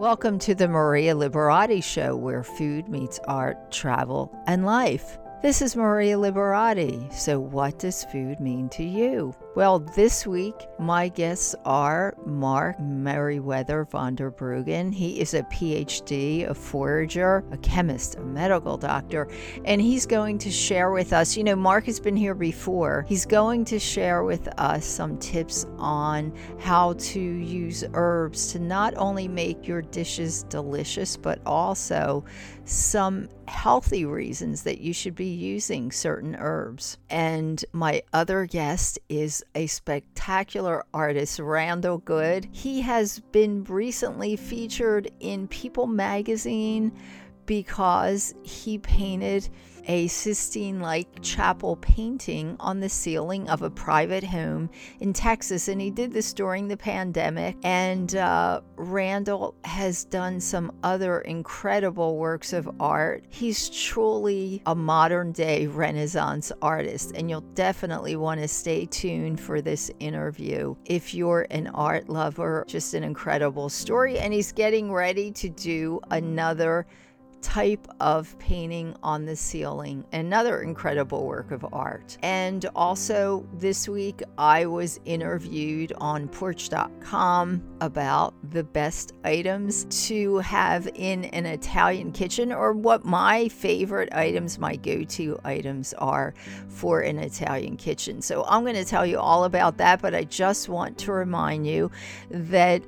Welcome to the Maria Liberati Show, where food meets art, travel, and life. This is Maria Liberati. So what does food mean to you? Well, this week, my guests are Mark Merriwether Vorderbruggen. He is a PhD, a forager, a chemist, a medical doctor, and he's going to share with us, you know, Mark has been here before. He's going to share with us some tips on how to use herbs to not only make your dishes delicious, but also some healthy reasons that you should be using certain herbs. And my other guest is a spectacular artist, Randall Good. He has been recently featured in People magazine because he painted a Sistine-like chapel painting on the ceiling of a private home in Texas, and he did this during the pandemic. And Randall has done some other incredible works of art. He's truly a modern-day Renaissance artist, and you'll definitely want to stay tuned for this interview. If you're an art lover, just an incredible story, and he's getting ready to do another type of painting on the ceiling, another incredible work of art. And also this week, I was interviewed on porch.com about the best items to have in an Italian kitchen, or what my favorite items, my go-to items are for an Italian kitchen. So I'm going to tell you all about that, but I just want to remind you that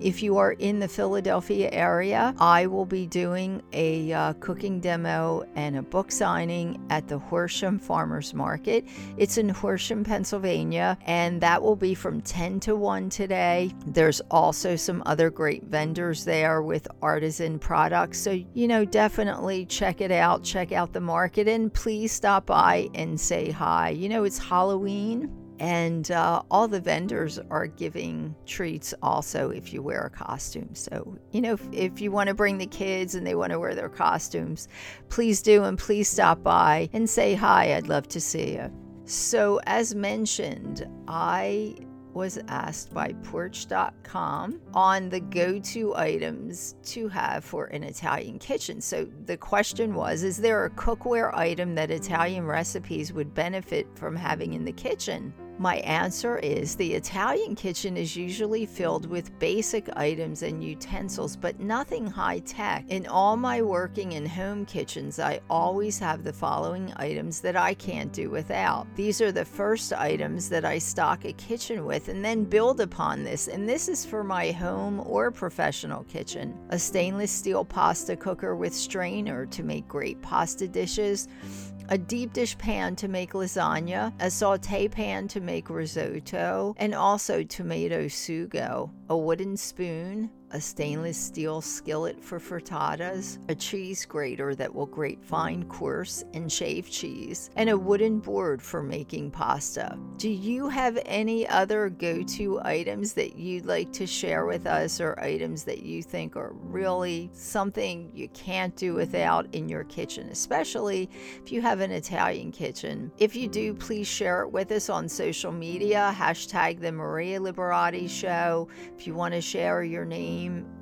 if you are in the Philadelphia area, I will be doing a cooking demo and a book signing at the Horsham Farmers Market. It's in Horsham, Pennsylvania, and that will be from 10 to 1 today. There's also some other great vendors there with artisan products. So, you know, definitely check it out. Check out the market, and please stop by and say hi. You know, it's Halloween, and all the vendors are giving treats also if you wear a costume. So, you know, if you want to bring the kids and they want to wear their costumes, please do, and please stop by and say hi. I'd love to see you. So, as mentioned, I was asked by porch.com on the go-to items to have for an Italian kitchen. So the question was, is there a cookware item that Italian recipes would benefit from having in the kitchen? My answer is the Italian kitchen is usually filled with basic items and utensils, but nothing high tech. In all my working and home kitchens, I always have the following items that I can't do without. These are the first items that I stock a kitchen with and then build upon this. And this is for my home or professional kitchen. A stainless steel pasta cooker with strainer to make great pasta dishes, a deep dish pan to make lasagna, a saute pan to make risotto, and also tomato sugo, a wooden spoon, a stainless steel skillet for frittatas, a cheese grater that will grate fine, coarse, and shave cheese, and a wooden board for making pasta. Do you have any other go-to items that you'd like to share with us, or items that you think are really something you can't do without in your kitchen, especially if you have an Italian kitchen? If you do, please share it with us on social media, hashtag the Maria Liberati Show. If you want to share your name,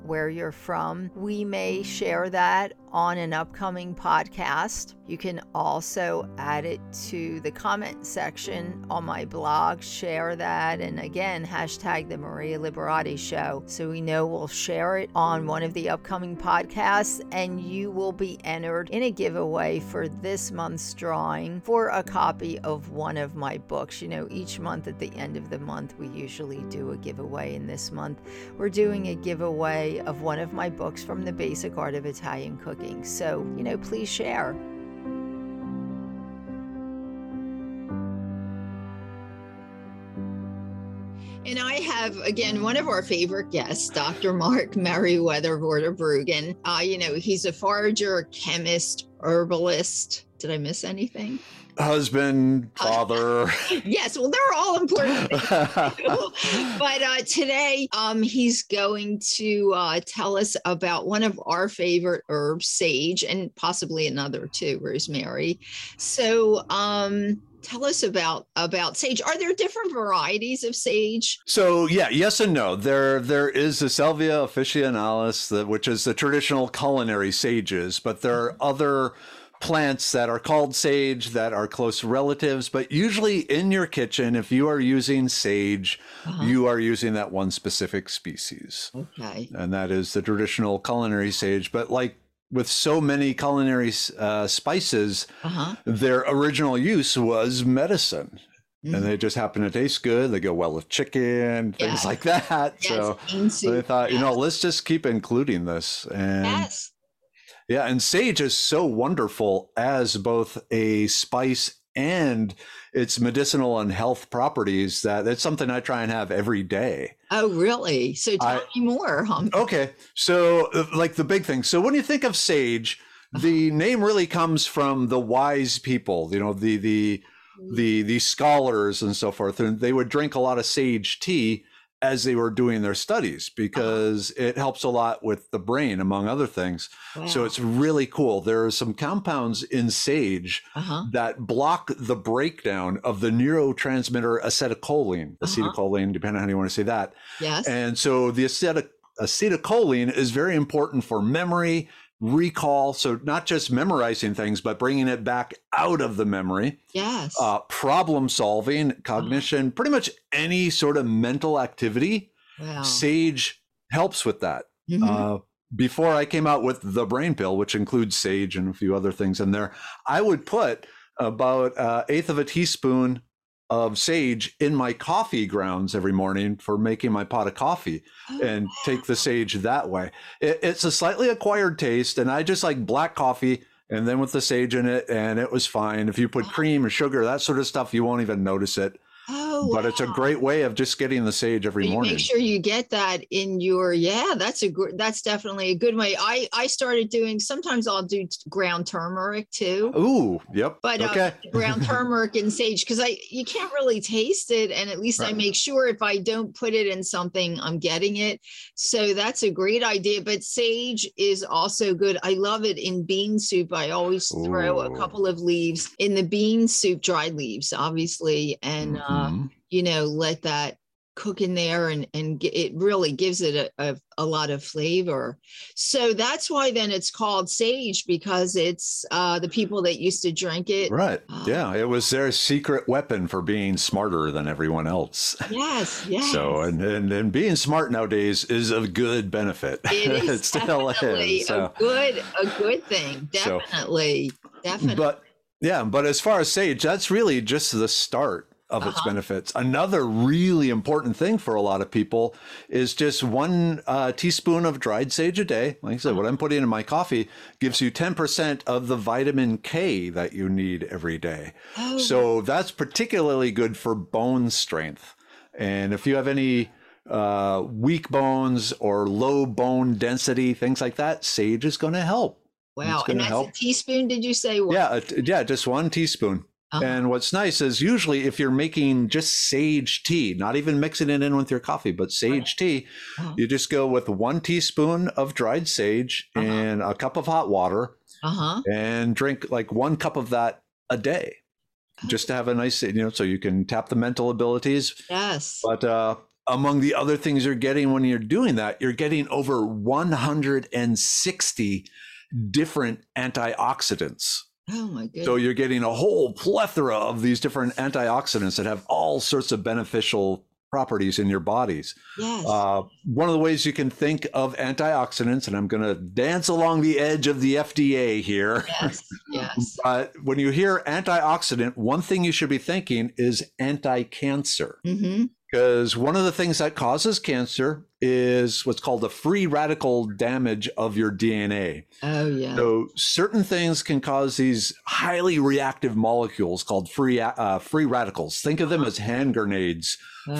where you're from, we may share that on an upcoming podcast. You can also add it to the comment section on my blog, share that, and again, hashtag the Maria Liberati Show. So we know we'll share it on one of the upcoming podcasts, and you will be entered in a giveaway for this month's drawing for a copy of one of my books. You know, each month at the end of the month, we usually do a giveaway, and this month we're doing a giveaway of one of my books from The Basic Art of Italian Cooking. So, you know, please share. And I have, again, one of our favorite guests, Dr. Mark Merriwether Vorderbruggen. You know, he's a forager, chemist, herbalist. Did I miss anything? Husband, father. Yes, well, they're all important things. But today, he's going to tell us about one of our favorite herbs, sage, and possibly another too, rosemary. So Tell us about sage. Are there different varieties of sage? So yeah, yes and no. There is the Salvia officinalis, which is the traditional culinary sages, but there are other plants that are called sage that are close relatives, but usually in your kitchen, if you are using sage, you are using that one specific species. Okay. And that is the traditional culinary sage, but like with so many culinary spices, their original use was medicine. And they just happen to taste good. They go well with chicken, things like that. Yes, so they thought, you know, let's just keep including this. And yeah, and sage is so wonderful as both a spice and its medicinal and health properties that it's something I try and have every day. Oh, really? So tell me more. Okay. So like the big thing. So when you think of sage, the name really comes from the wise people, you know, the scholars and so forth. And they would drink a lot of sage tea as they were doing their studies because it helps a lot with the brain, among other things. So it's really cool. There are some compounds in sage that block the breakdown of the neurotransmitter acetylcholine, depending on how you want to say that. Yes. And so the acetylcholine is very important for memory, recall. So not just memorizing things, but bringing it back out of the memory. Yes. Problem solving, cognition, pretty much any sort of mental activity. Wow. Sage helps with that. Before I came out with the brain pill, which includes sage and a few other things in there, I would put about 1/8 of a teaspoon of sage in my coffee grounds every morning for making my pot of coffee and take the sage that way. It's a slightly acquired taste, and I just like black coffee and then with the sage in it, and it was fine. If you put cream or sugar, that sort of stuff, you won't even notice it. But it's a great way of just getting the sage every morning. Make sure you get that in your, that's definitely a good way. I started doing, sometimes I'll do ground turmeric too. Ooh, yep. But ground turmeric and sage, because you can't really taste it. And at least I make sure if I don't put it in something, I'm getting it. So that's a great idea. But sage is also good. I love it in bean soup. I always throw a couple of leaves in the bean soup, dried leaves, obviously. And, you know, let that cook in there and it really gives it a lot of flavor. So that's why then it's called sage, because it's the people that used to drink it. Right. Yeah. It was their secret weapon for being smarter than everyone else. Yes. Yes. So, and being smart nowadays is a good benefit. It is definitely a good thing. Definitely. But as far as sage, that's really just the start of its benefits. Another really important thing for a lot of people is just 1 teaspoon of dried sage a day. Like I said, what I'm putting in my coffee gives you 10% of the vitamin K that you need every day. So that's particularly good for bone strength. And if you have any weak bones or low bone density, things like that, sage is going to help. Wow. And that's help. A teaspoon, did you say? Yeah, just 1 teaspoon. And what's nice is usually if you're making just sage tea, not even mixing it in with your coffee, but sage tea, you just go with 1 teaspoon of dried sage and a cup of hot water and drink like 1 cup of that a day just to have a nice, you know, so you can tap the mental abilities. Yes. But among the other things you're getting when you're doing that, you're getting over 160 different antioxidants. Oh my goodness. So you're getting a whole plethora of these different antioxidants that have all sorts of beneficial properties in your bodies. Yes. One of the ways you can think of antioxidants, and I'm going to dance along the edge of the FDA here. Yes. Yes. But when you hear antioxidant, one thing you should be thinking is anti-cancer. Because one of the things that causes cancer is what's called a free radical damage of your DNA. Oh, yeah. So certain things can cause these highly reactive molecules called free radicals. Think of them as hand grenades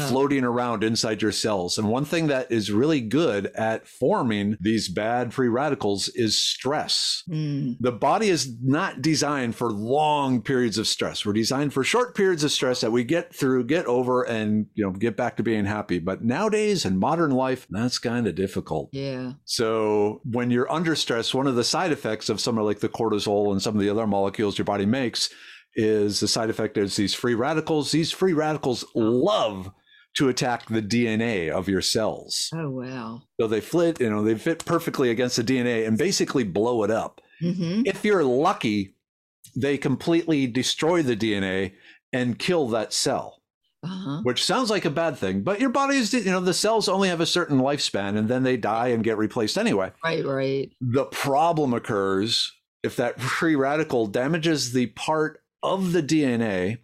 floating around inside your cells. And one thing that is really good at forming these bad free radicals is stress. The body is not designed for long periods of stress. We're designed for short periods of stress that we get through, get over, and you know, get back to being happy. But nowadays in modern life, that's kind of difficult. Yeah. So when you're under stress, one of the side effects of something like the cortisol and some of the other molecules your body makes is the side effect is these free radicals. These free radicals love to attack the DNA of your cells. Oh, wow. So they flit, you know, they fit perfectly against the DNA and basically blow it up. Mm-hmm. If you're lucky, they completely destroy the DNA and kill that cell. Uh-huh. Which sounds like a bad thing, but your body is, you know, the cells only have a certain lifespan and then they die and get replaced anyway. Right, right. The problem occurs if that free radical damages the part of the DNA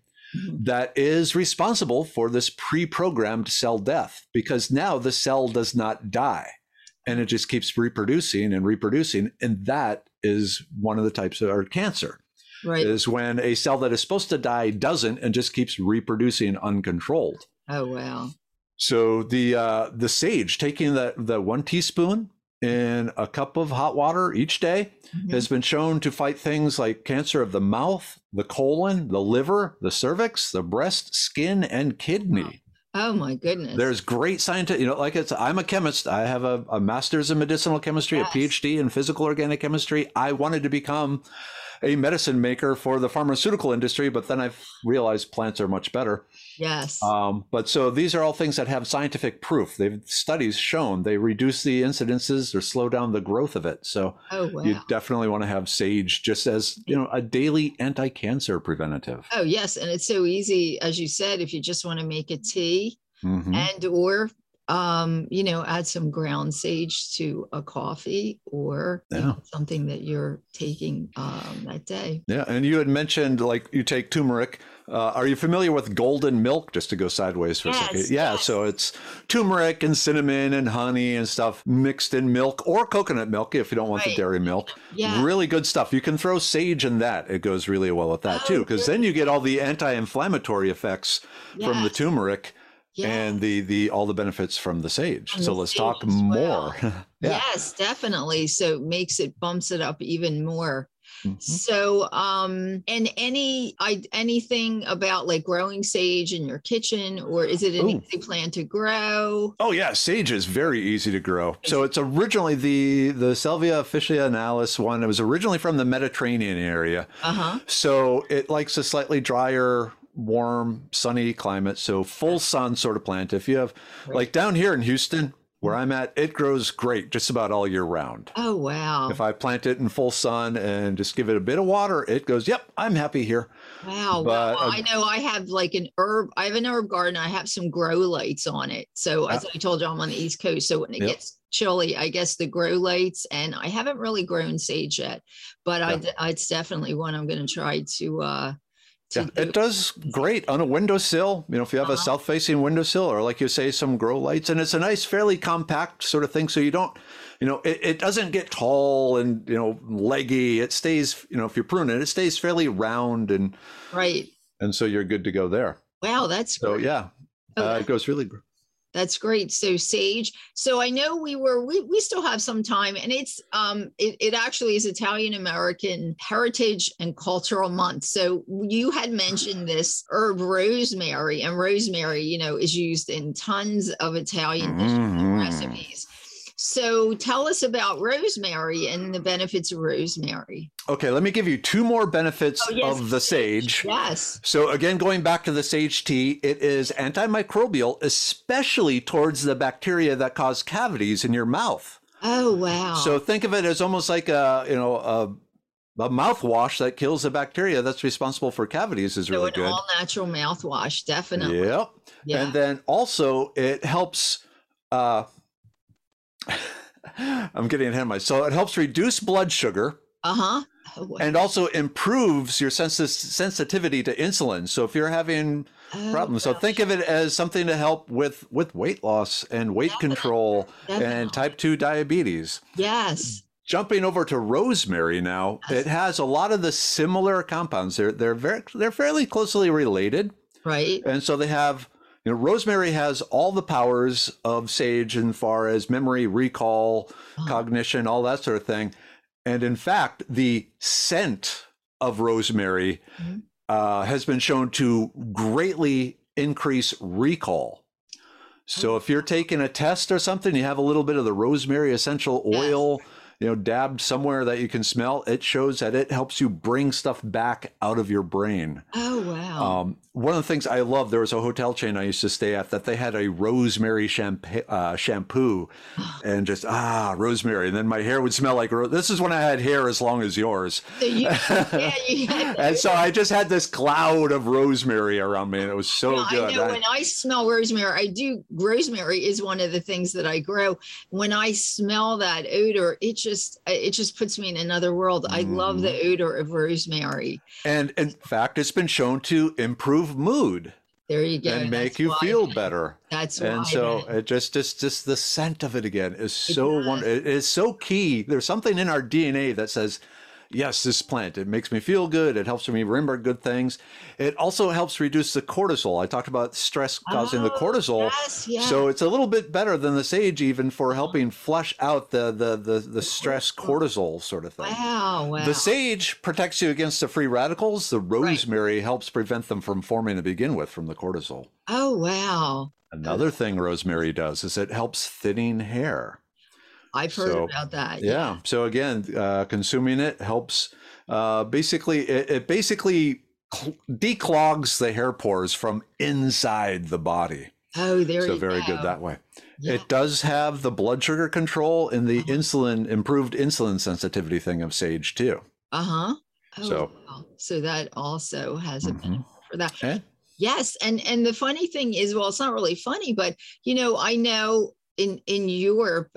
that is responsible for this pre-programmed cell death, because now the cell does not die and it just keeps reproducing and reproducing. And that is one of the types of our cancer. Right. Is when a cell that is supposed to die doesn't and just keeps reproducing uncontrolled. Oh, wow. So the sage, taking the 1 teaspoon in a cup of hot water each day, mm-hmm. has been shown to fight things like cancer of the mouth, the colon, the liver, the cervix, the breast, skin, and kidney. Wow. Oh my goodness. There's great scientific, you know, like it's, I'm a chemist. I have a master's in medicinal chemistry, yes. a PhD in physical organic chemistry. I wanted to become a medicine maker for the pharmaceutical industry, but then I've realized plants are much better. Yes. But so these are all things that have scientific proof. They've studies shown they reduce the incidences or slow down the growth of it. So you definitely want to have sage just as, you know, a daily anti-cancer preventative. Oh, yes. And it's so easy, as you said, if you just want to make a tea. Mm-hmm. And or, you know, add some ground sage to a coffee or you know, something that you're taking that day. Yeah. And you had mentioned like you take turmeric. Are you familiar with golden milk? Just to go sideways for a second. Yeah. Yes. So it's turmeric and cinnamon and honey and stuff mixed in milk or coconut milk if you don't want the dairy milk. Yeah. Really good stuff. You can throw sage in that. It goes really well with that too, because then you get all the anti-inflammatory effects from the turmeric. Yeah. And the all the benefits from the sage. And so let's talk more. Yes, definitely. So it makes it, bumps it up even more. Mm-hmm. So and anything about like growing sage in your kitchen, or is it an easy plant to grow? Oh yeah, sage is very easy to grow. So it's originally the salvia officinalis one. It was originally from the Mediterranean area. Uh-huh. So it likes a slightly drier, warm, sunny climate. So full sun sort of plant. If you have like down here in Houston where I'm at, it grows great just about all year round. Oh, wow. If I plant it in full sun and just give it a bit of water, it goes, yep, I'm happy here. Wow. But, well, I know I have like I have an herb garden. I have some grow lights on it. So as I told you, I'm on the East Coast. So when it gets chilly, I guess the grow lights, and I haven't really grown sage yet, but it's definitely one I'm going to try to, yeah, it does great on a windowsill. You know, if you have a south-facing windowsill, or like you say, some grow lights, and it's a nice, fairly compact sort of thing. So you don't, you know, it doesn't get tall and, you know, leggy. It stays, you know, if you prune it, it stays fairly round and and so you're good to go there. Wow, that's great. So it goes really great. That's great. So sage. So I know we still have some time, and it's it actually is Italian American Heritage and Cultural Month. So you had mentioned this herb rosemary, and rosemary, you know, is used in tons of Italian dishes and recipes. So tell us about rosemary and the benefits of rosemary. Okay, let me give you 2 more benefits of the sage. Yes. So again, going back to the sage tea, it is antimicrobial, especially towards the bacteria that cause cavities in your mouth. Oh, wow. So think of it as almost like a mouthwash that kills the bacteria that's responsible for cavities is really good. So an all-natural mouthwash, definitely. Yep. Yeah. And then also it helps... I'm getting ahead of myself. So it helps reduce blood sugar. Uh-huh. And also improves your sensitivity to insulin. So if you're having problems, so think of it as something to help with weight loss and weight control and type 2 diabetes. Yes. Jumping over to rosemary now, it has a lot of the similar compounds. They're fairly closely related. Right. And so they have, you know, rosemary has all the powers of sage in far as memory, recall, cognition, all that sort of thing. And in fact, the scent of rosemary has been shown to greatly increase recall. So if you're taking a test or something, you have a little bit of the rosemary essential oil dabbed somewhere that you can smell, it shows that it helps you bring stuff back out of your brain. Oh, wow. One of the things I love, there was a hotel chain I used to stay at that they had a rosemary shampoo, and just, rosemary. And then my hair would smell like, this is when I had hair as long as yours. So you had and so I just had this cloud of rosemary around me, and it was so good. When I smell rosemary, rosemary is one of the things that I grow. When I smell that odor, it just puts me in another world. I love the odor of rosemary. And in fact, it's been shown to improve mood. There you go. And make you feel better. That's right. And so it just the scent of it again is so wonderful. It is so key. There's something in our DNA that says, yes, this plant, it makes me feel good. It helps me remember good things. It also helps reduce the cortisol. I talked about stress causing the cortisol. Yes, yes. So it's a little bit better than the sage, even for helping flush out the stress cortisol sort of thing. Wow, wow. The sage protects you against the free radicals. The rosemary helps prevent them from forming to begin with from the cortisol. Oh, wow. Another thing rosemary does is it helps thinning hair. I've heard about that. Yeah. So again, consuming it helps. It basically declogs the hair pores from inside the body. Oh, there you go. So very good that way. Yeah. It does have the blood sugar control and the improved insulin sensitivity thing of sage too. Oh, so that also has a benefit for that. Okay. Yes, and the funny thing is, well, it's not really funny, but I know. In Europe,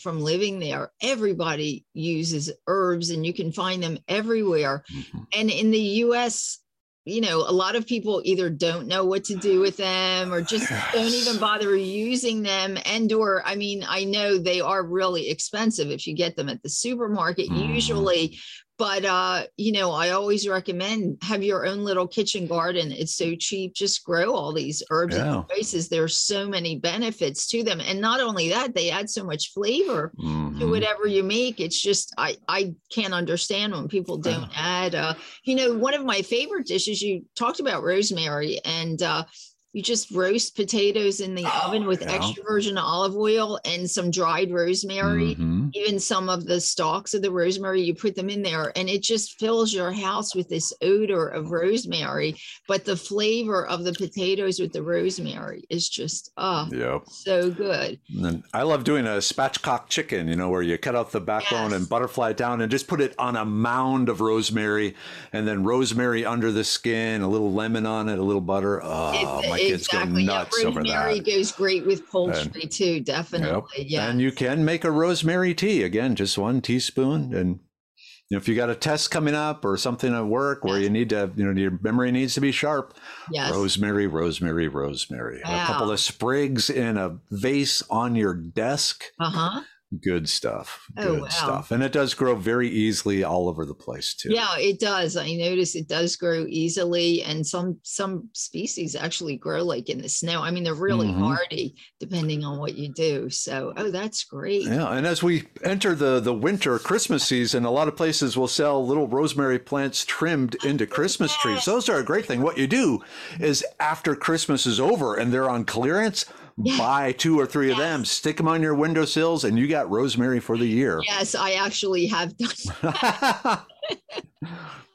from living there, everybody uses herbs and you can find them everywhere. And in the U.S., a lot of people either don't know what to do with them or just don't even bother using them. And or, I mean, I know they are really expensive if you get them at the supermarket usually. But, I always recommend have your own little kitchen garden. It's so cheap. Just grow all these herbs and spices. There's so many benefits to them. And not only that, they add so much flavor to whatever you make. It's just, I can't understand when people don't add, one of my favorite dishes, you talked about rosemary, and you just roast potatoes in the oven with extra virgin olive oil and some dried rosemary, even some of the stalks of the rosemary, you put them in there, and it just fills your house with this odor of rosemary. But the flavor of the potatoes with the rosemary is just, so good. And I love doing a spatchcock chicken, where you cut out the backbone and butterfly it down and just put it on a mound of rosemary, and then rosemary under the skin, a little lemon on it, a little butter. Oh, my kids go nuts over that. Rosemary goes great with poultry too, definitely. Yeah, and you can make a rosemary tea, again, just 1 teaspoon. And if you got a test coming up or something at work where you need to, your memory needs to be sharp, rosemary, rosemary, rosemary. Wow. A couple of sprigs in a vase on your desk. Good stuff. Good stuff. And it does grow very easily all over the place too. Yeah, it does. I notice it does grow easily, and some species actually grow like in the snow. I mean, they're really hardy depending on what you do. So, that's great. Yeah, and as we enter the winter Christmas season, a lot of places will sell little rosemary plants trimmed into Christmas trees. Those are a great thing. What you do is after Christmas is over and they're on clearance, buy 2 or 3 of them, stick them on your windowsills, and you got rosemary for the year. Yes, I actually have done that.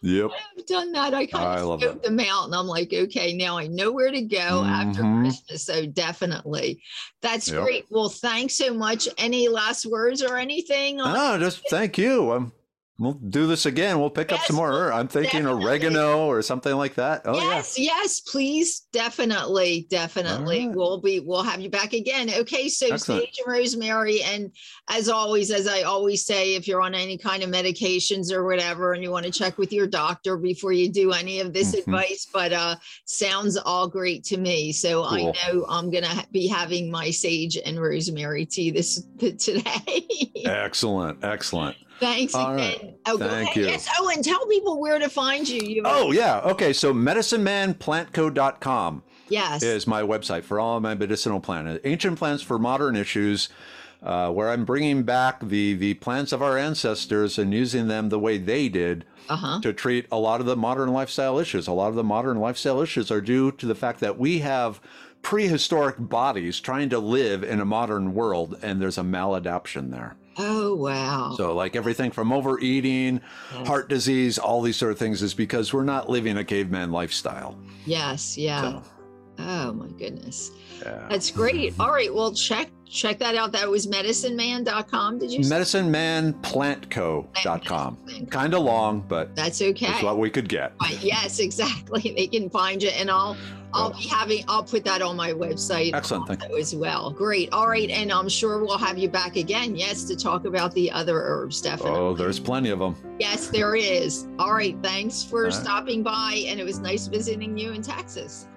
Yep. I've done that. I kind of scoped them out, and I'm like, okay, now I know where to go after Christmas. So definitely. That's great. Well, thanks so much. Any last words or anything? No, just thank you. We'll do this again. We'll pick up some more. I'm thinking oregano or something like that. Oh, yes, yes, please. Definitely. Definitely. Right. We'll have you back again. Okay. So sage and rosemary. And as always, as I always say, if you're on any kind of medications or whatever, and you want to check with your doctor before you do any of this advice, but sounds all great to me. So I know I'm going to be having my sage and rosemary tea today. Excellent. Excellent. Thanks again. Right. Oh, thank you. Yes. Oh, and tell people where to find you. Okay. So medicinemanplantco.com is my website for all my medicinal plants, ancient plants for modern issues, where I'm bringing back the plants of our ancestors and using them the way they did to treat a lot of the modern lifestyle issues. A lot of the modern lifestyle issues are due to the fact that we have prehistoric bodies trying to live in a modern world, and there's a maladaptation there. Oh, wow. So like everything from overeating, yes, heart disease, all these sort of things is because we're not living a caveman lifestyle. Yes. Yeah. So. Oh my goodness. Yeah. That's great. All right. Well, check that out. That was medicineman.com. Did you say? Medicinemanplantco.com. Kind of long, but that's okay. That's what we could get. Yes, exactly. They can find you, and I'll put that on my website. Excellent. Thank you. As well. Great. All right. And I'm sure we'll have you back again. Yes. To talk about the other herbs. Definitely. Oh, there's plenty of them. Yes, there is. All right. Thanks for stopping by. And it was nice visiting you in Texas.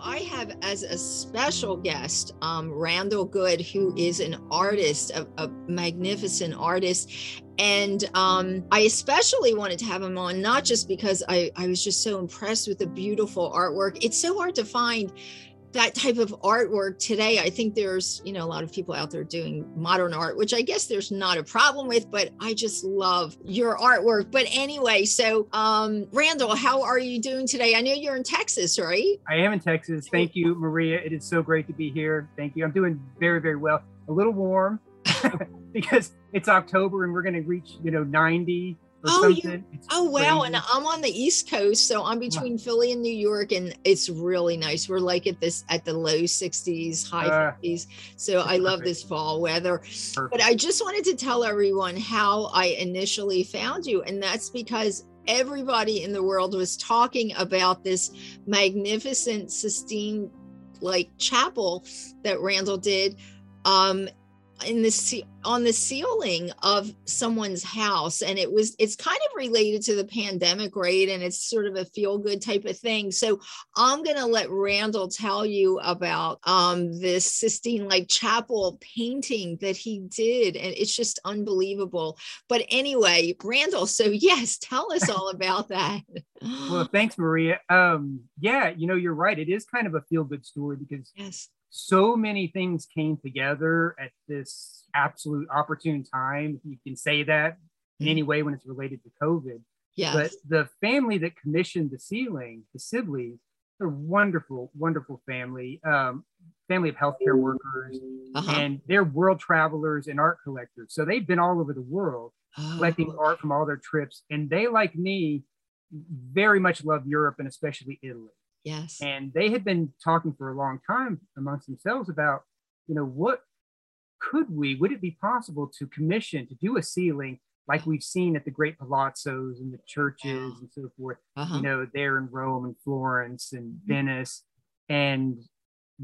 I have as a special guest, Randall Good, who is an artist, a magnificent artist. And I especially wanted to have him on, not just because I was just so impressed with the beautiful artwork. It's so hard to find that type of artwork today. I think there's, a lot of people out there doing modern art, which I guess there's not a problem with, but I just love your artwork. But anyway, so Randall, how are you doing today? I know you're in Texas, right? I am in Texas. Thank you, Maria. It is so great to be here. Thank you. I'm doing very, very well. A little warm because it's October and we're going to reach, 90. Wow. And I'm on the East Coast, so I'm between Philly and New York, and it's really nice. We're like at the low 60s, high 50s. So I love this fall weather. Perfect. But I just wanted to tell everyone how I initially found you, and that's because everybody in the world was talking about this magnificent Sistine chapel that Randall did on the ceiling of someone's house. And it's kind of related to the pandemic, right? And it's sort of a feel good type of thing. So I'm going to let Randall tell you about this Sistine chapel painting that he did. And it's just unbelievable. But anyway, Randall, so yes, tell us all about that. Well, thanks, Maria. You're right. It is kind of a feel good story because so many things came together at this absolute opportune time. You can say that in any way when it's related to COVID. Yes. But the family that commissioned the ceiling, the Sibleys, they're a wonderful, wonderful family, family of healthcare workers, and they're world travelers and art collectors. So they've been all over the world collecting art from all their trips. And they, like me, very much love Europe and especially Italy. Yes. And they had been talking for a long time amongst themselves about, would it be possible to commission, to do a ceiling like we've seen at the great palazzos and the churches and so forth, there in Rome and Florence and Venice. And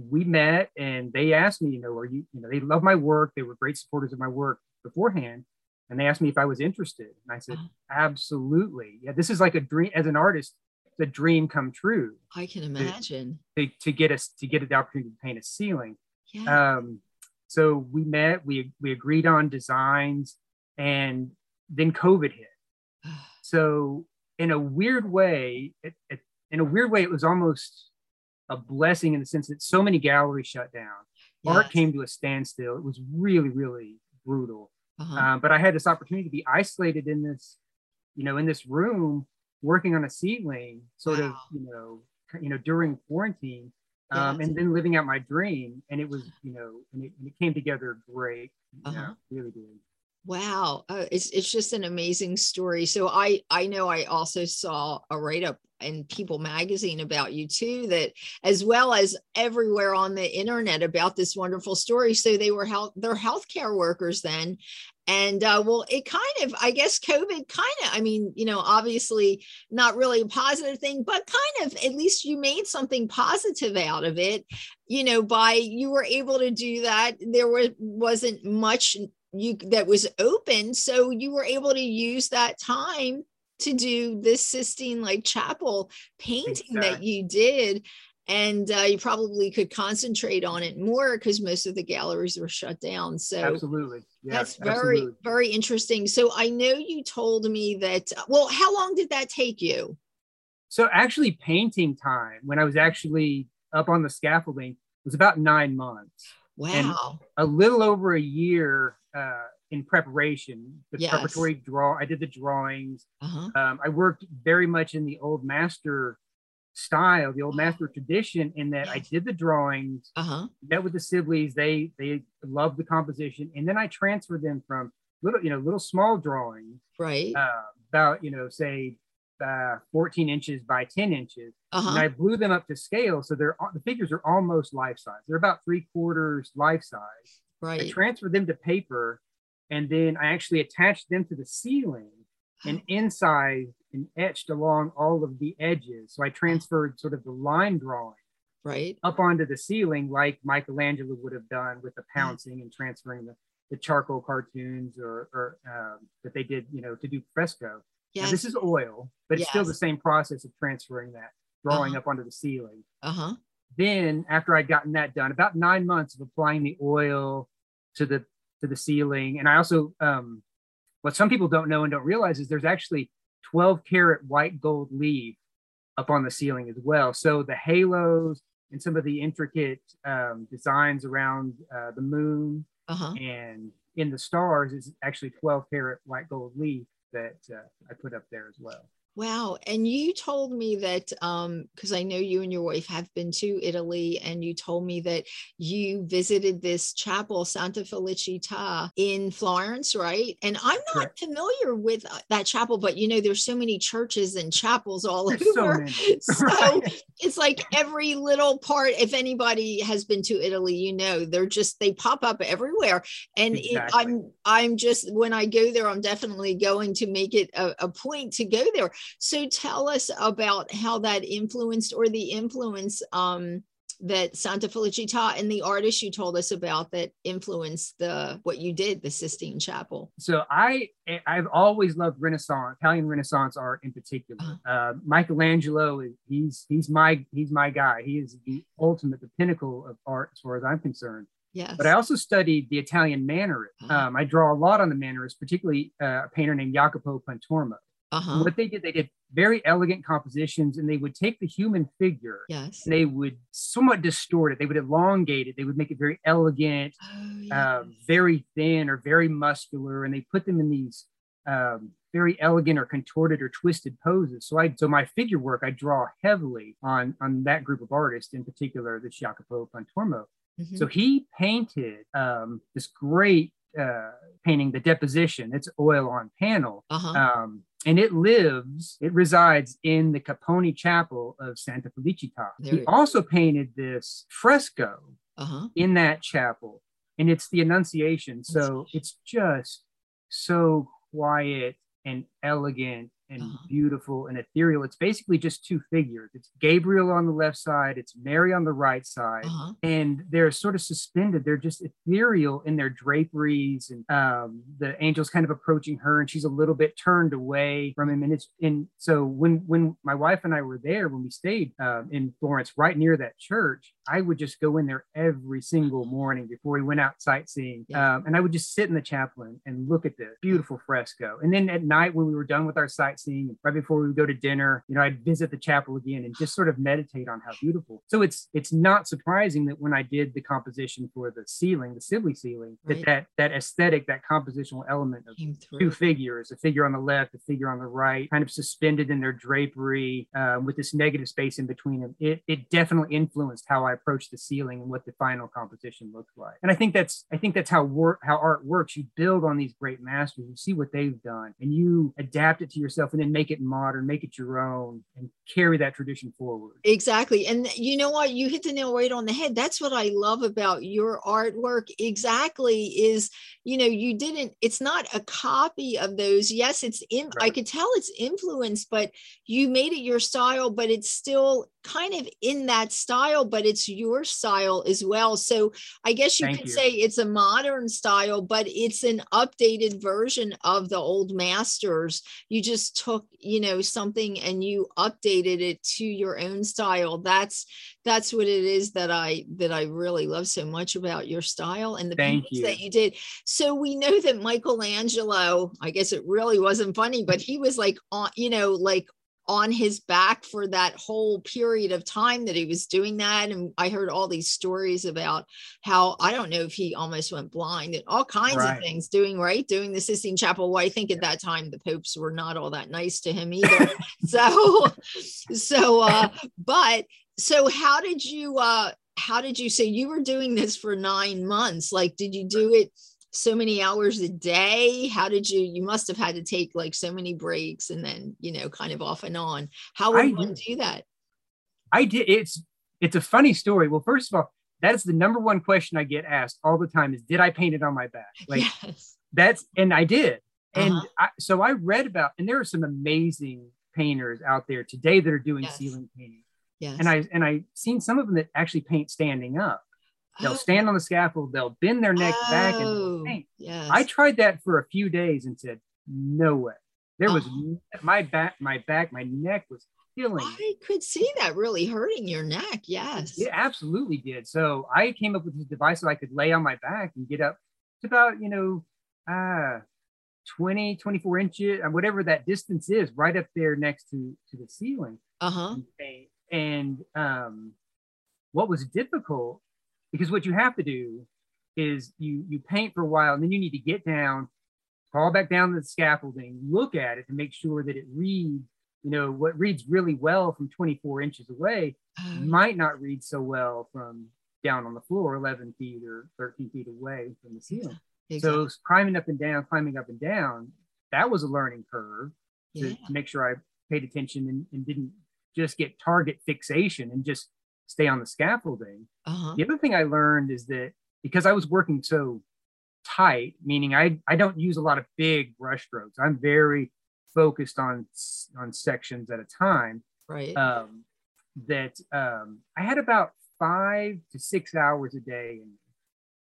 we met and they asked me, they love my work. They were great supporters of my work beforehand. And they asked me if I was interested. And I said, absolutely. Yeah, this is like a dream as an artist. The dream come true. I can imagine to get the opportunity to paint a ceiling. Yeah. So we met, we agreed on designs, and then COVID hit. So in a weird way, it was almost a blessing in the sense that so many galleries shut down. Yes. Art came to a standstill. It was really, really brutal. But I had this opportunity to be isolated in this, in this room, working on a seedling sort of, during quarantine, and then living out my dream. And it was, and it came together great. Yeah, really good. Wow. It's just an amazing story. So I know I also saw a write-up in People magazine about you too, that as well as everywhere on the internet about this wonderful story. So they were they're healthcare workers then. And it kind of, I guess COVID obviously not really a positive thing, but kind of, at least you made something positive out of it, you were able to do that. There wasn't much that was open. So you were able to use that time to do this Sistine chapel painting that you did. And you probably could concentrate on it more because most of the galleries were shut down. So absolutely. Yeah, that's very, very interesting. So I know you told me that, well, how long did that take you? So actually painting time, when I was actually up on the scaffolding, was about 9 months. Wow. And a little over a year in preparation, preparatory draw. I did the drawings. I worked very much in the old master style, the old master tradition, in that I did the drawings, met with the Sibleys, they loved the composition, and then I transferred them from little small drawings, about say 14 inches by 10 inches, and I blew them up to scale, so the figures are almost life size. They're about 3/4 life size. Right. I transferred them to paper, and then I actually attached them to the ceiling and incised and etched along all of the edges. So I transferred sort of the line drawing up onto the ceiling, like Michelangelo would have done with the pouncing and transferring the charcoal cartoons or that they did, to do fresco. Yes. Now, this is oil, but it's still the same process of transferring that drawing up onto the ceiling. Then after I'd gotten that done, about 9 months of applying the oil to the ceiling. And I also, what some people don't know and don't realize is there's actually 12-karat white gold leaf up on the ceiling as well. So the halos and some of the intricate designs around the moon and in the stars is actually 12-karat white gold leaf that I put up there as well. Wow. And you told me that, because I know you and your wife have been to Italy, and you told me that you visited this chapel, Santa Felicita, in Florence, right? And I'm not familiar with that chapel, but there's so many churches and chapels all over. So it's like every little part. If anybody has been to Italy, they're just, they pop up everywhere. And I'm just, when I go there, I'm definitely going to make it a point to go there. So tell us about how that influenced, or the influence that Santa Felicita and the artist you told us about that influenced what you did, the Sistine Chapel. So I've always loved Renaissance, Italian Renaissance art in particular. Michelangelo, he's my guy. He is the ultimate, the pinnacle of art as far as I'm concerned. Yes. But I also studied the Italian mannerism. I draw a lot on the mannerism, particularly a painter named Jacopo Pontormo. What they did very elegant compositions, and they would take the human figure, and they would somewhat distort it. They would elongate it. They would make it very elegant, very thin or very muscular, and they put them in these very elegant or contorted or twisted poses. So my figure work, I draw heavily on that group of artists, in particular, the Jacopo Pontormo. So he painted this great painting, The Deposition. It's oil on panel. And it resides in the Caponi Chapel of Santa Felicita. He also painted this fresco in that chapel, and it's the Annunciation. So it's just so quiet and elegant and beautiful and ethereal. It's basically just two figures. It's Gabriel on the left side, it's Mary on the right side, and they're sort of suspended. They're just ethereal in their draperies, and the angel's kind of approaching her, and she's a little bit turned away from him. And so when my wife and I were there, when we stayed in Florence, right near that church, I would just go in there every single morning before we went out sightseeing, and I would just sit in the chapel and look at this beautiful fresco. And then at night, when we were done with our sightseeing, right before we would go to dinner, I'd visit the chapel again and just sort of meditate on how beautiful. So it's not surprising that when I did the composition for the ceiling, the Sibley ceiling, that aesthetic, that compositional element of two figures, a figure on the left, a figure on the right, kind of suspended in their drapery with this negative space in between them. It definitely influenced how I approached the ceiling and what the final composition looked like. And I think that's how art works. You build on these great masters, you see what they've done, and you adapt it to yourself, and then make it modern, make it your own, and carry that tradition forward. Exactly. And you know what? You hit the nail right on the head. That's what I love about your artwork. Exactly. Is, it's not a copy of those. Yes, I could tell it's influenced, but you made it your style, but it's still kind of in that style, but it's your style as well. So I guess you could say it's a modern style, but it's an updated version of the old masters. You just took something and you updated it to your own style. That's what it is that I really love so much about your style and the paintings that you did. So we know that Michelangelo, I guess it really wasn't funny, but he was like on his back for that whole period of time that he was doing that. And I heard all these stories about how, I don't know if he almost went blind and all kinds of things doing the Sistine Chapel. Well, I think at that time, the popes were not all that nice to him either. So how did you say you were doing this for 9 months? Like, did you do it so many hours a day? How did you must have had to take like so many breaks and then, you know, kind of off and on. How would one do that? I did. It's a funny story. Well, first of all, that's the number one question I get asked all the time is, did I paint it on my back? Like and I did. And so I read about, and there are some amazing painters out there today that are doing ceiling painting. Yes. And I seen some of them that actually paint standing up. They'll stand on the scaffold, they'll bend their neck back and they'll paint. Yes. I tried that for a few days and said, no way. There was my back, my neck was killing. I could see that really hurting your neck. Yes. It absolutely did. So I came up with this device that I could lay on my back and get up to about, 24 inches, whatever that distance is, right up there next to the ceiling. And what was difficult, because what you have to do is you paint for a while and then you need to get down, crawl back down to the scaffolding, look at it to make sure that it reads, what reads really well from 24 inches away might not read so well from down on the floor, 11 feet or 13 feet away from the ceiling. Exactly. So climbing up and down, that was a learning curve to make sure I paid attention and didn't just get target fixation and just stay on the scaffolding. The other thing I learned is that because I was working so tight, meaning I don't use a lot of big brush strokes. I'm very focused on sections at a time. Right. I had about 5 to 6 hours a day.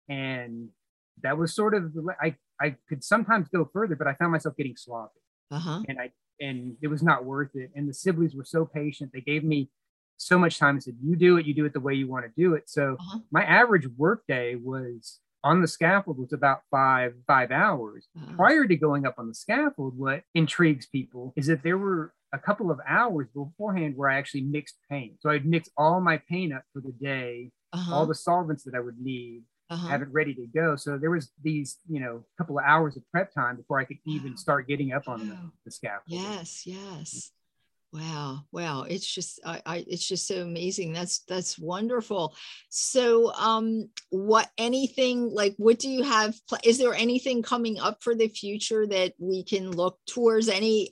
And that was sort of, I could sometimes go further, but I found myself getting sloppy. And it was not worth it. And the siblings were so patient. They gave me so much time and said, you do it the way you want to do it. So my average work day was on the scaffold was about five hours. Prior to going up on the scaffold, what intrigues people is that there were a couple of hours beforehand where I actually mixed paint. So I'd mix all my paint up for the day, all the solvents that I would need, have it ready to go. So there was these, couple of hours of prep time before I could even start getting up on the scaffold. Yes. Wow. It's just, it's just so amazing. That's wonderful. So, what do you have, is there anything coming up for the future that we can look towards, any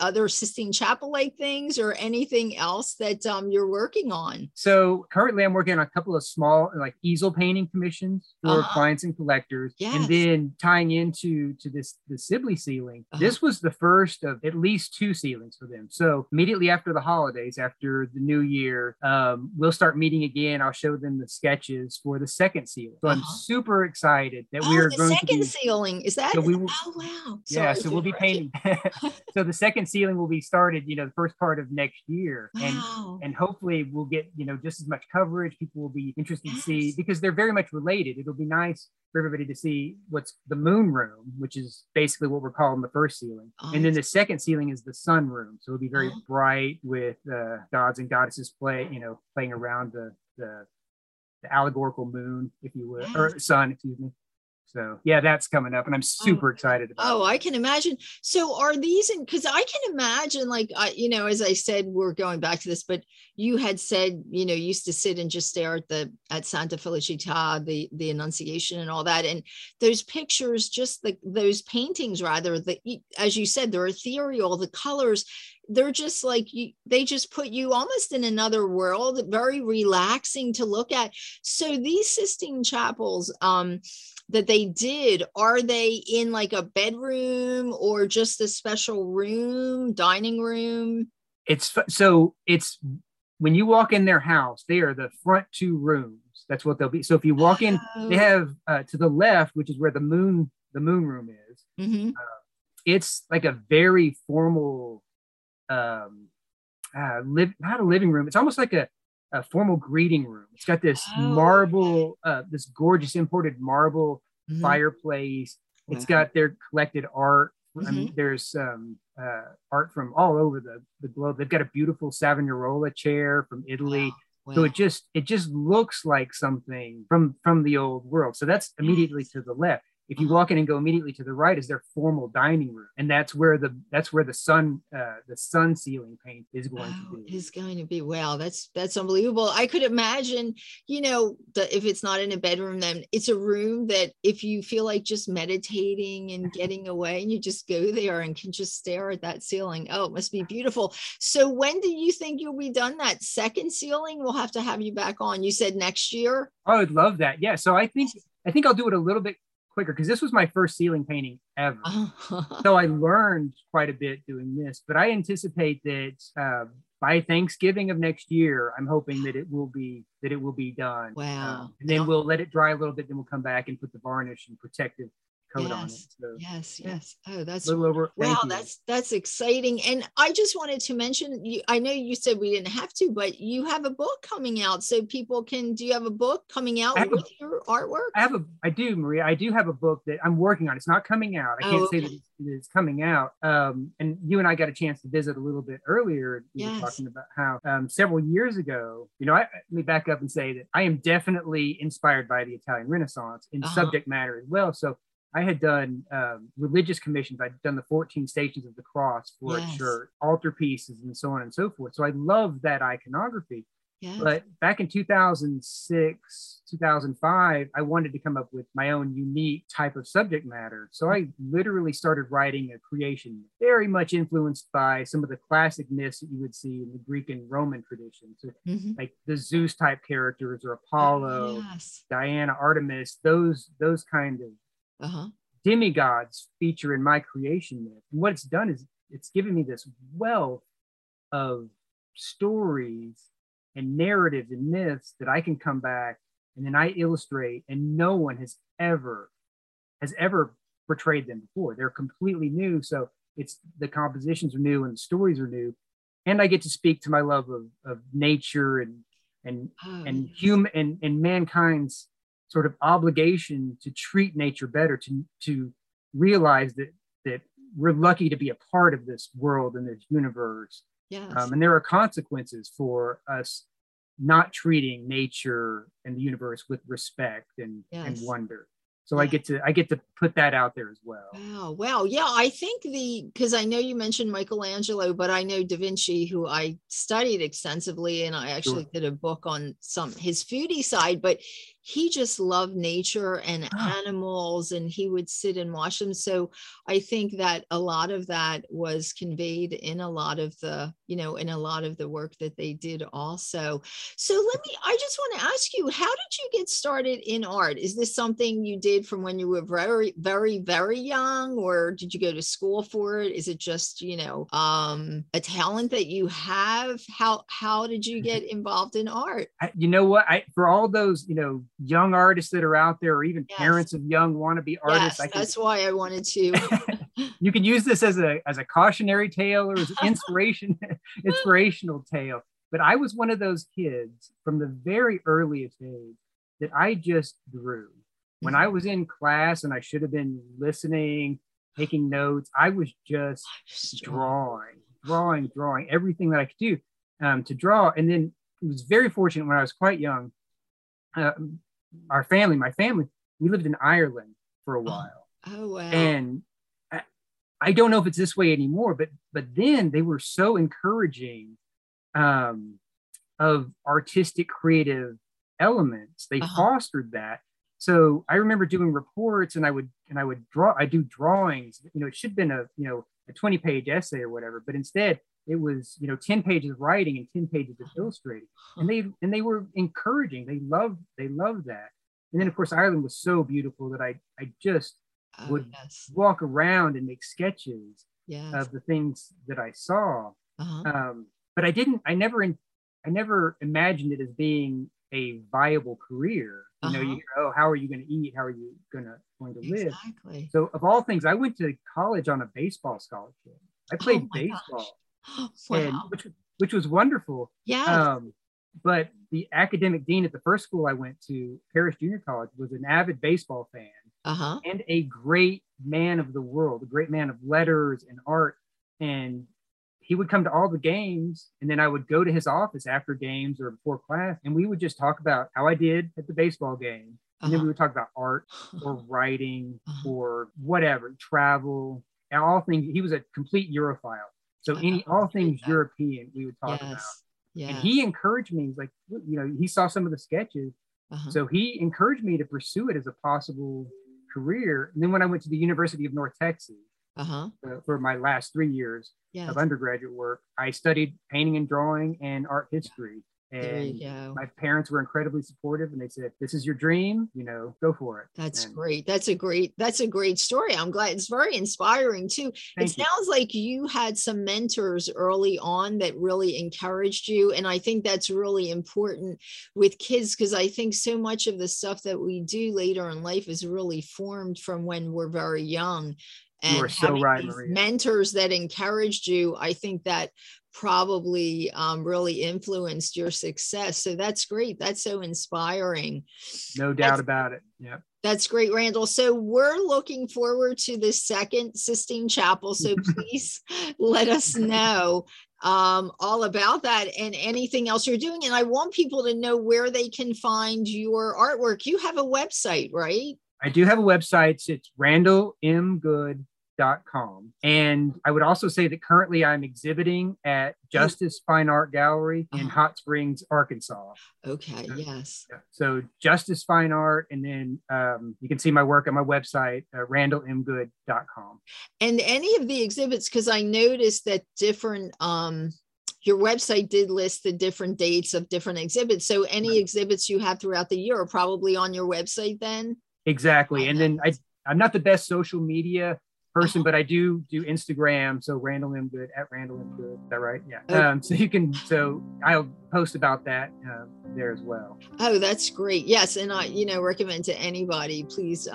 other Sistine Chapel-like things or anything else that, you're working on? So currently I'm working on a couple of small, easel painting commissions for clients and collectors. Yes. And then tying into the Sibley ceiling, this was the first of at least 2 ceilings for them. So immediately after the holidays, after the new year, we'll start meeting again. I'll show them the sketches for the second ceiling. So I'm super excited that we are going to the second ceiling. Is that? So wow. Yeah. Sorry, so we'll be painting. So the second ceiling will be started, the first part of next year. Wow. And hopefully we'll get, just as much coverage. People will be interested to see, because they're very much related. It'll be nice for everybody to see what's the moon room, which is basically what we're calling the first ceiling. And then the second ceiling is the sun room. So it'll be very bright with gods and goddesses playing around the allegorical moon, if you will, or sun, excuse me. So yeah, that's coming up and I'm super excited about it. I can imagine. So are these, because I can imagine, as I said, we're going back to this, but you had said, you used to sit and just stare at Santa Felicita, the Annunciation and all that. And those pictures, those paintings rather, as you said, they're ethereal, the colors, they're just they just put you almost in another world, very relaxing to look at. So these Sistine Chapels, that they did, are they in a bedroom or just a special room, dining room? It's when you walk in their house, they are the front 2 rooms. That's what they'll be. So if you walk in, they have to the left, which is where the moon room is. It's like a very formal, not a living room. It's almost like a formal greeting room. It's got this marble, this gorgeous imported marble fireplace. It's got their collected art Mm-hmm. I mean, there's art from all over the globe. They've got a beautiful Savonarola chair from Italy. Wow. So it just looks like something from the old world. So that's immediately to the left. If you walk in and go immediately to the right is their formal dining room, and that's where the sun ceiling paint is going to be. It's going to be wow. That's unbelievable. I could imagine, if it's not in a bedroom, then it's a room that if you feel like just meditating and getting away, and you just go there and can just stare at that ceiling. Oh, it must be beautiful. So when do you think you'll be done that second ceiling? We'll have to have you back on. You said next year. I would love that. Yeah. So I think I'll do it a little bit quicker, because this was my first ceiling painting ever. So I learned quite a bit doing this, but I anticipate that by Thanksgiving of next year, I'm hoping that it will be done. Wow. And then we'll let it dry a little bit, then we'll come back and put the varnish and protective coat on it. So, yes. Oh, that's a little over. Wow, that's exciting. And I just wanted to mention, I know you said we didn't have to, but you have a book coming out, so people can. Do you have a book coming out with your artwork? I do, Maria. I do have a book that I'm working on. It's not coming out. I can't say that it's coming out. And you and I got a chance to visit a little bit earlier. We were talking about how several years ago, let me back up and say that I am definitely inspired by the Italian Renaissance in subject matter as well. So I had done religious commissions. I'd done the 14 Stations of the Cross for a church, altarpieces, and so on and so forth. So I love that iconography. Yes. But back in 2006, 2005, I wanted to come up with my own unique type of subject matter. So I literally started writing a creation very much influenced by some of the classic myths that you would see in the Greek and Roman traditions, like the Zeus type characters or Apollo, Diana, Artemis, those kind of demigods feature in my creation myth. And what it's done is it's given me this wealth of stories and narratives and myths that I can come back and then I illustrate, and no one has ever portrayed them before. They're completely new. So it's the compositions are new and the stories are new. And I get to speak to my love of nature and human and mankind's sort of obligation to treat nature better, to realize that we're lucky to be a part of this world and this universe. Yes. And there are consequences for us not treating nature and the universe with respect and wonder. So I get to put that out there as well. Wow. Yeah, I think because I know you mentioned Michelangelo, but I know Da Vinci, who I studied extensively, and I actually did a book on his foodie side, but he just loved nature and animals, and he would sit and watch them. So I think that a lot of that was conveyed in a lot of the, in a lot of the work that they did also. So I just want to ask you, how did you get started in art? Is this something you did from when you were very, very, very young, or did you go to school for it? Is it just, a talent that you have? How did you get involved in art? For all those, young artists that are out there, or even parents of young wannabe artists. That's why I wanted to. You can use this as a cautionary tale or as an inspirational tale. But I was one of those kids from the very earliest age that I just drew. When I was in class and I should have been listening, taking notes, I was just drawing everything that I could do to draw. And then I was very fortunate when I was quite young. My family, we lived in Ireland for a while. Oh, wow. And I don't know if it's this way anymore, but then they were so encouraging of artistic, creative elements. They fostered that. So I remember doing reports, and I would draw. I do drawings. It should have been a 20-page essay or whatever, but instead it was 10 pages of writing and 10 pages of illustrating, and they were encouraging. They loved that. And then of course Ireland was so beautiful that I just would walk around and make sketches of the things that I saw. But I never imagined it as being a viable career. How are you going to eat? How are you going to live? Exactly. So of all things, I went to college on a baseball scholarship. I played baseball. Oh, wow. And which was wonderful. But the academic dean at the first school I went to, Parish Junior College, was an avid baseball fan. and a great man of the world, a great man of letters and art. And he would come to all the games, and then I would go to his office after games or before class, and we would just talk about how I did at the baseball game. And then we would talk about art or writing or whatever, travel, and all things. He was a complete Europhile. So all things European we would talk about. Yes. And he encouraged me, like, you know, he saw some of the sketches. So he encouraged me to pursue it as a possible career. And then when I went to the University of North Texas for my last 3 years of undergraduate work, I studied painting and drawing and art history. And my parents were incredibly supportive, and they said, this is your dream, you know, go for it. That's great. That's a great story. I'm glad. It's very inspiring too. It sounds like you had some mentors early on that really encouraged you. And I think that's really important with kids, because I think so much of the stuff that we do later in life is really formed from when we're very young. And you are so right, Maria. Mentors that encouraged you, I think that probably really influenced your success. So that's great. That's so inspiring. No doubt about it. Yeah. That's great, Randall. So we're looking forward to the second Sistine Chapel. So please let us know all about that and anything else you're doing. And I want people to know where they can find your artwork. You have a website, right? I do have a website. So it's randallmgood.com. And I would also say that currently I'm exhibiting at Justice Fine Art Gallery in Hot Springs, Arkansas. Okay, yes. So Justice Fine Art, and then you can see my work on my website, randallmgood.com. And any of the exhibits, because I noticed that different... your website did list the different dates of different exhibits. So any exhibits you have throughout the year are probably on your website then? Exactly. And then I'm not the best social media person, but I do Instagram. So Randall M. Good, at Randall M. Good. Is that right? Yeah. Okay. So I'll post about that there as well. Oh, that's great. Yes. And I, recommend to anybody, please,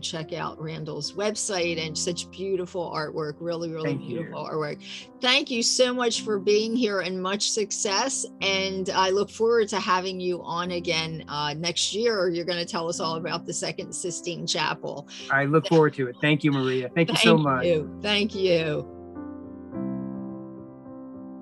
check out Randall's website and such beautiful artwork, really, really artwork. Thank you so much for being here and much success. And I look forward to having you on again next year. You're going to tell us all about the second Sistine Chapel. I look forward to it. Thank you, Maria. Thank you so much. Thank you.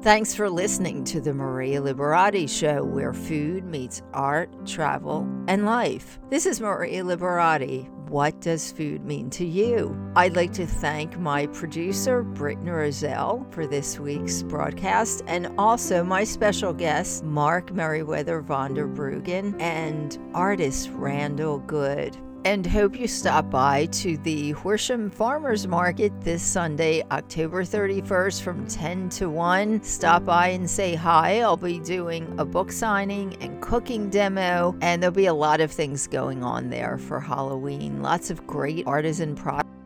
Thanks for listening to the Maria Liberati Show, where food meets art, travel, and life. This is Maria Liberati. What does food mean to you? I'd like to thank my producer, Brittna Rozelle, for this week's broadcast, and also my special guests, Mark Merriwether Vorderbruggen and artist Randall Good. And hope you stop by to the Horsham Farmers Market this Sunday, October 31st from 10 to 1. Stop by and say hi. I'll be doing a book signing and cooking demo, and there'll be a lot of things going on there for Halloween. Lots of great artisan products.